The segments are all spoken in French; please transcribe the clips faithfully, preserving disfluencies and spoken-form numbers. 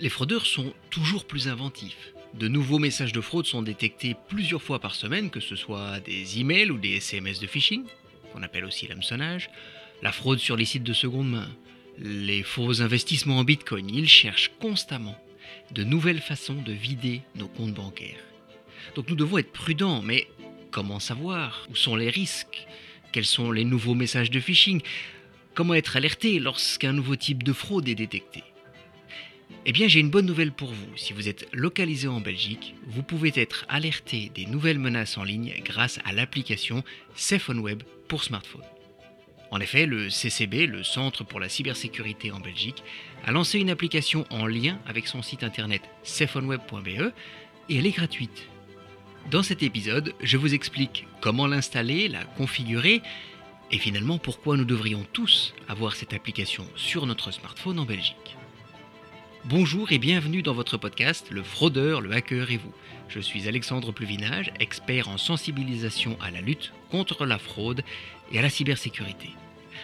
Les fraudeurs sont toujours plus inventifs. De nouveaux messages de fraude sont détectés plusieurs fois par semaine, que ce soit des emails ou des S M S de phishing, qu'on appelle aussi l'hameçonnage, la fraude sur les sites de seconde main, les faux investissements en bitcoin. Ils cherchent constamment de nouvelles façons de vider nos comptes bancaires. Donc nous devons être prudents, mais comment savoir où sont les risques? Quels sont les nouveaux messages de phishing? Comment être alerté lorsqu'un nouveau type de fraude est détecté? Eh bien, j'ai une bonne nouvelle pour vous. Si vous êtes localisé en Belgique, vous pouvez être alerté des nouvelles menaces en ligne grâce à l'application CephoneWeb pour smartphone. En effet, le C C B, le Centre pour la cybersécurité en Belgique, a lancé une application en lien avec son site internet cephoneweb point b e et elle est gratuite. Dans cet épisode, je vous explique comment l'installer, la configurer et finalement pourquoi nous devrions tous avoir cette application sur notre smartphone en Belgique. Bonjour et bienvenue dans votre podcast Le fraudeur, le hacker et vous. Je suis Alexandre Pluvinage, expert en sensibilisation à la lutte contre la fraude et à la cybersécurité.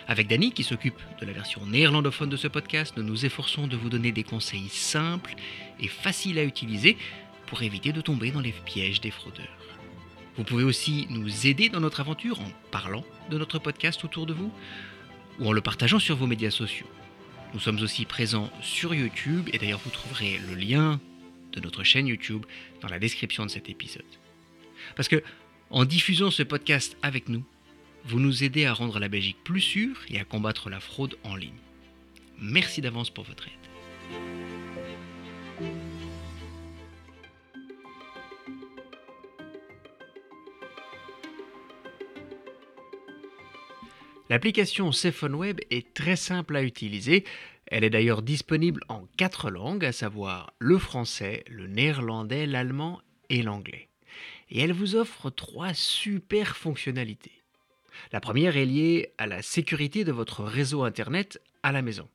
Avec Dani, qui s'occupe de la version néerlandophone de ce podcast, nous nous efforçons de vous donner des conseils simples et faciles à utiliser pour éviter de tomber dans les pièges des fraudeurs. Vous pouvez aussi nous aider dans notre aventure en parlant de notre podcast autour de vous ou en le partageant sur vos médias sociaux. Nous sommes aussi présents sur YouTube et d'ailleurs vous trouverez le lien de notre chaîne YouTube dans la description de cet épisode. Parce que en diffusant ce podcast avec nous, vous nous aidez à rendre la Belgique plus sûre et à combattre la fraude en ligne. Merci d'avance pour votre aide. L'application CephoneWeb est très simple à utiliser. Elle est d'ailleurs disponible en quatre langues, à savoir le français, le néerlandais, l'allemand et l'anglais. Et elle vous offre trois super fonctionnalités. La première est liée à la sécurité de votre réseau Internet à la maison.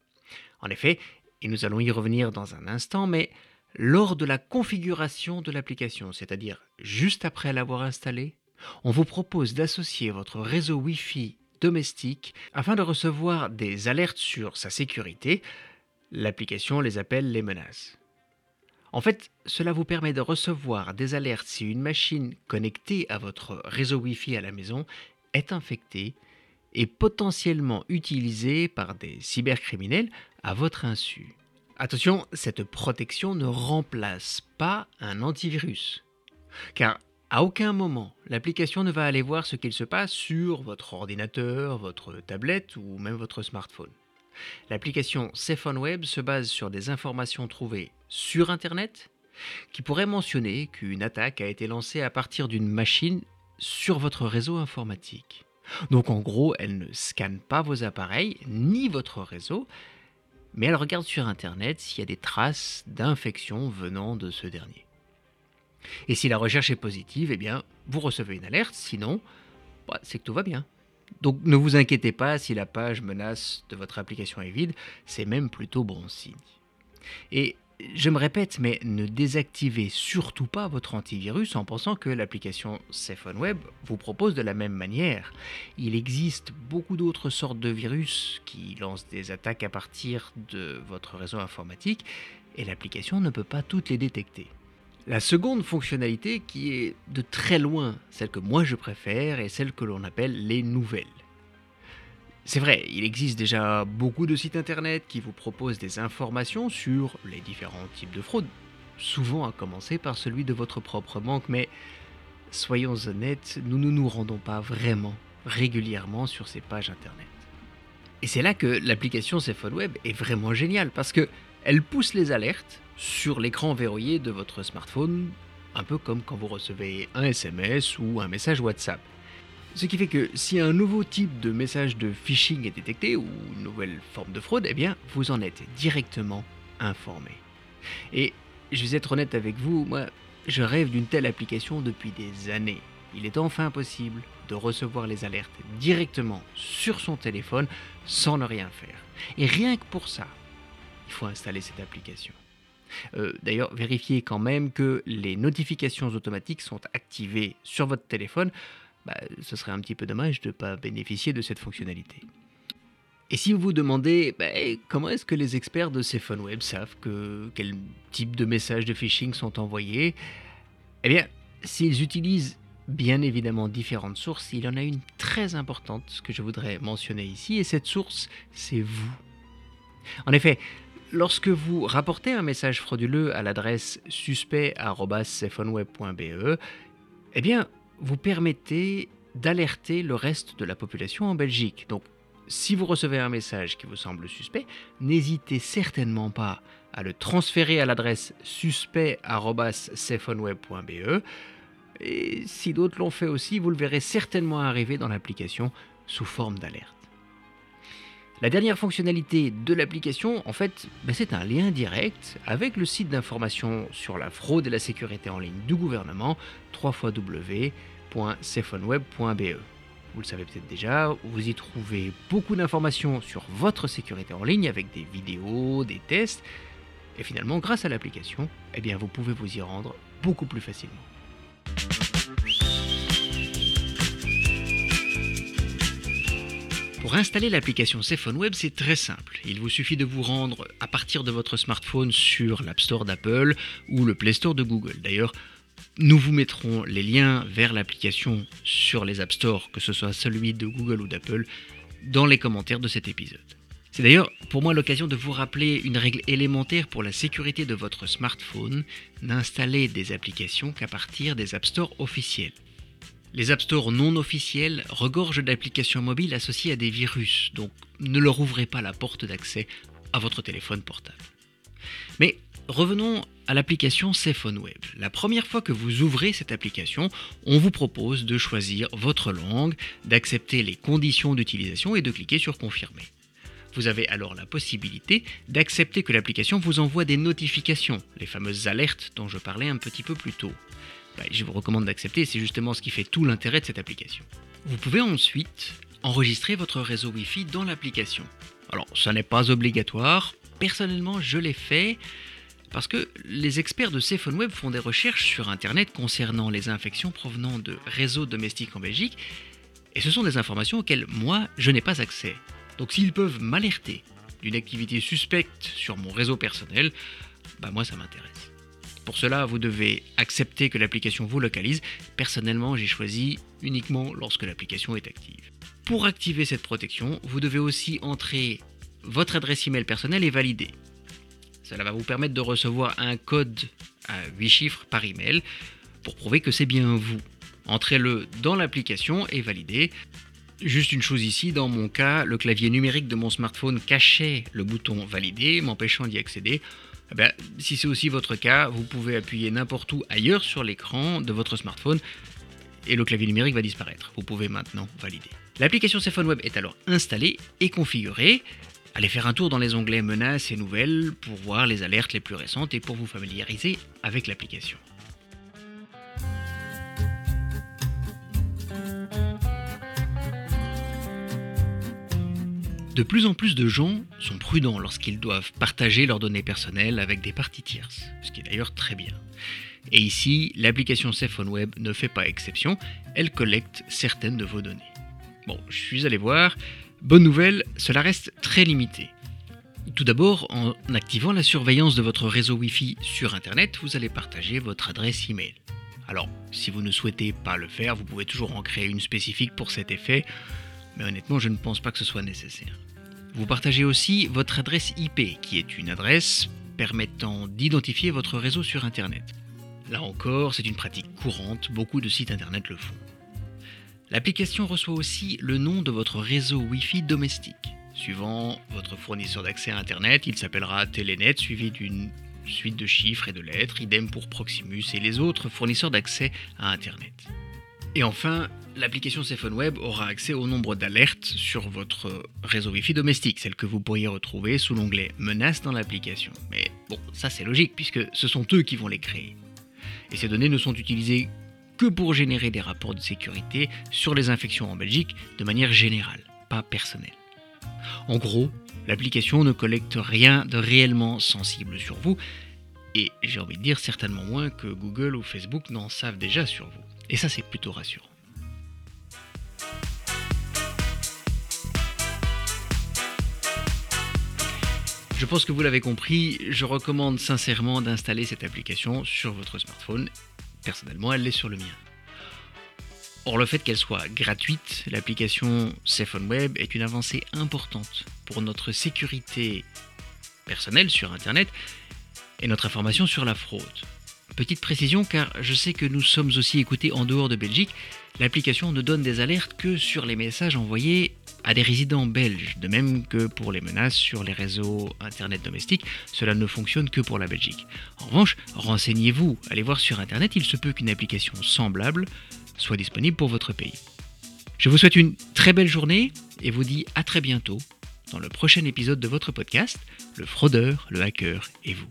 En effet, et nous allons y revenir dans un instant, mais lors de la configuration de l'application, c'est-à-dire juste après l'avoir installée, on vous propose d'associer votre réseau Wi-Fi domestique afin de recevoir des alertes sur sa sécurité. L'application les appelle les menaces. En fait, cela vous permet de recevoir des alertes si une machine connectée à votre réseau Wi-Fi à la maison est infectée et potentiellement utilisée par des cybercriminels à votre insu. Attention, cette protection ne remplace pas un antivirus, car à aucun moment, l'application ne va aller voir ce qu'il se passe sur votre ordinateur, votre tablette ou même votre smartphone. L'application CephoneWeb se base sur des informations trouvées sur Internet qui pourraient mentionner qu'une attaque a été lancée à partir d'une machine sur votre réseau informatique. Donc en gros, elle ne scanne pas vos appareils ni votre réseau, mais elle regarde sur Internet s'il y a des traces d'infection venant de ce dernier. Et si la recherche est positive, eh bien, vous recevez une alerte, sinon, bah, c'est que tout va bien. Donc ne vous inquiétez pas si la page menace de votre application est vide, c'est même plutôt bon signe. Et je me répète, mais ne désactivez surtout pas votre antivirus en pensant que l'application CephoneWeb vous propose de la même manière. Il existe beaucoup d'autres sortes de virus qui lancent des attaques à partir de votre réseau informatique et l'application ne peut pas toutes les détecter. La seconde fonctionnalité, qui est de très loin celle que moi je préfère, est celle que l'on appelle les nouvelles. C'est vrai, il existe déjà beaucoup de sites internet qui vous proposent des informations sur les différents types de fraudes, souvent à commencer par celui de votre propre banque, mais soyons honnêtes, nous ne nous rendons pas vraiment régulièrement sur ces pages internet. Et c'est là que l'application CephoneWeb est vraiment géniale, parce que elle pousse les alertes sur l'écran verrouillé de votre smartphone, un peu comme quand vous recevez un S M S ou un message WhatsApp. Ce qui fait que si un nouveau type de message de phishing est détecté ou une nouvelle forme de fraude, eh bien vous en êtes directement informé. Et je vais être honnête avec vous, moi je rêve d'une telle application depuis des années. Il est enfin possible de recevoir les alertes directement sur son téléphone sans ne rien faire. Et rien que pour ça, il faut installer cette application. Euh, d'ailleurs, vérifiez quand même que les notifications automatiques sont activées sur votre téléphone bah, ce serait un petit peu dommage de ne pas bénéficier de cette fonctionnalité. Et si vous vous demandez bah, comment est-ce que les experts de CephoneWeb savent que, quel type de messages de phishing sont envoyés, eh bien, s'ils utilisent bien évidemment différentes sources, il y en a une très importante que je voudrais mentionner ici, et cette source, c'est vous. En effet, lorsque vous rapportez un message frauduleux à l'adresse suspect arobase sephonweb point be, eh bien, vous permettez d'alerter le reste de la population en Belgique. Donc, si vous recevez un message qui vous semble suspect, n'hésitez certainement pas à le transférer à l'adresse suspect arobase sephonweb point be. Et si d'autres l'ont fait aussi, vous le verrez certainement arriver dans l'application sous forme d'alerte. La dernière fonctionnalité de l'application, en fait, ben c'est un lien direct avec le site d'information sur la fraude et la sécurité en ligne du gouvernement, w w w point cephoneweb point be. Vous le savez peut-être déjà, vous y trouvez beaucoup d'informations sur votre sécurité en ligne avec des vidéos, des tests. Et finalement, grâce à l'application, eh bien, vous pouvez vous y rendre beaucoup plus facilement. Pour installer l'application CephoneWeb, c'est très simple. Il vous suffit de vous rendre à partir de votre smartphone sur l'App Store d'Apple ou le Play Store de Google. D'ailleurs, nous vous mettrons les liens vers l'application sur les App Store, que ce soit celui de Google ou d'Apple, dans les commentaires de cet épisode. C'est d'ailleurs pour moi l'occasion de vous rappeler une règle élémentaire pour la sécurité de votre smartphone, n'installez des applications qu'à partir des App Store officiels. Les App Store non officiels regorgent d'applications mobiles associées à des virus, donc ne leur ouvrez pas la porte d'accès à votre téléphone portable. Mais revenons à l'application CephoneWeb. La première fois que vous ouvrez cette application, on vous propose de choisir votre langue, d'accepter les conditions d'utilisation et de cliquer sur Confirmer. Vous avez alors la possibilité d'accepter que l'application vous envoie des notifications, les fameuses alertes dont je parlais un petit peu plus tôt. Ben, je vous recommande d'accepter, c'est justement ce qui fait tout l'intérêt de cette application. Vous pouvez ensuite enregistrer votre réseau Wi-Fi dans l'application. Alors, ça n'est pas obligatoire, personnellement je l'ai fait, parce que les experts de CephoneWeb font des recherches sur Internet concernant les infections provenant de réseaux domestiques en Belgique, et ce sont des informations auxquelles moi, je n'ai pas accès. Donc s'ils peuvent m'alerter d'une activité suspecte sur mon réseau personnel, bah moi ça m'intéresse. Pour cela, vous devez accepter que l'application vous localise. Personnellement, j'ai choisi uniquement lorsque l'application est active. Pour activer cette protection, vous devez aussi entrer votre adresse email personnelle et valider. Cela va vous permettre de recevoir un code à huit chiffres par email pour prouver que c'est bien vous. Entrez-le dans l'application et validez. Juste une chose ici, dans mon cas, le clavier numérique de mon smartphone cachait le bouton valider, m'empêchant d'y accéder. Eh bien, si c'est aussi votre cas, vous pouvez appuyer n'importe où ailleurs sur l'écran de votre smartphone et le clavier numérique va disparaître. Vous pouvez maintenant valider. L'application CephoneWeb est alors installée et configurée. Allez faire un tour dans les onglets menaces et nouvelles pour voir les alertes les plus récentes et pour vous familiariser avec l'application. De plus en plus de gens sont prudents lorsqu'ils doivent partager leurs données personnelles avec des parties tierces, ce qui est d'ailleurs très bien. Et ici, l'application CephoneWeb ne fait pas exception, elle collecte certaines de vos données. Bon, je suis allé voir, bonne nouvelle, cela reste très limité. Tout d'abord, en activant la surveillance de votre réseau Wi-Fi sur Internet, vous allez partager votre adresse email. Alors, si vous ne souhaitez pas le faire, vous pouvez toujours en créer une spécifique pour cet effet, mais honnêtement, je ne pense pas que ce soit nécessaire. Vous partagez aussi votre adresse I P, qui est une adresse permettant d'identifier votre réseau sur Internet. Là encore, c'est une pratique courante, beaucoup de sites Internet le font. L'application reçoit aussi le nom de votre réseau Wi-Fi domestique. Suivant votre fournisseur d'accès à Internet, il s'appellera Telenet, suivi d'une suite de chiffres et de lettres, idem pour Proximus et les autres fournisseurs d'accès à Internet. Et enfin, l'application CephoneWeb aura accès au nombre d'alertes sur votre réseau Wi-Fi domestique, celles que vous pourriez retrouver sous l'onglet « Menaces » dans l'application. Mais bon, ça c'est logique, puisque ce sont eux qui vont les créer. Et ces données ne sont utilisées que pour générer des rapports de sécurité sur les infections en Belgique, de manière générale, pas personnelle. En gros, l'application ne collecte rien de réellement sensible sur vous, et j'ai envie de dire certainement moins que Google ou Facebook n'en savent déjà sur vous. Et ça c'est plutôt rassurant. Je pense que vous l'avez compris, je recommande sincèrement d'installer cette application sur votre smartphone. Personnellement, elle l'est sur le mien. Or, le fait qu'elle soit gratuite, l'application CephoneWeb est une avancée importante pour notre sécurité personnelle sur Internet et notre information sur la fraude. Petite précision, car je sais que nous sommes aussi écoutés en dehors de Belgique, l'application ne donne des alertes que sur les messages envoyés à des résidents belges, de même que pour les menaces sur les réseaux Internet domestiques, cela ne fonctionne que pour la Belgique. En revanche, renseignez-vous, allez voir sur Internet, il se peut qu'une application semblable soit disponible pour votre pays. Je vous souhaite une très belle journée et vous dis à très bientôt dans le prochain épisode de votre podcast, Le Fraudeur, le Hacker et vous.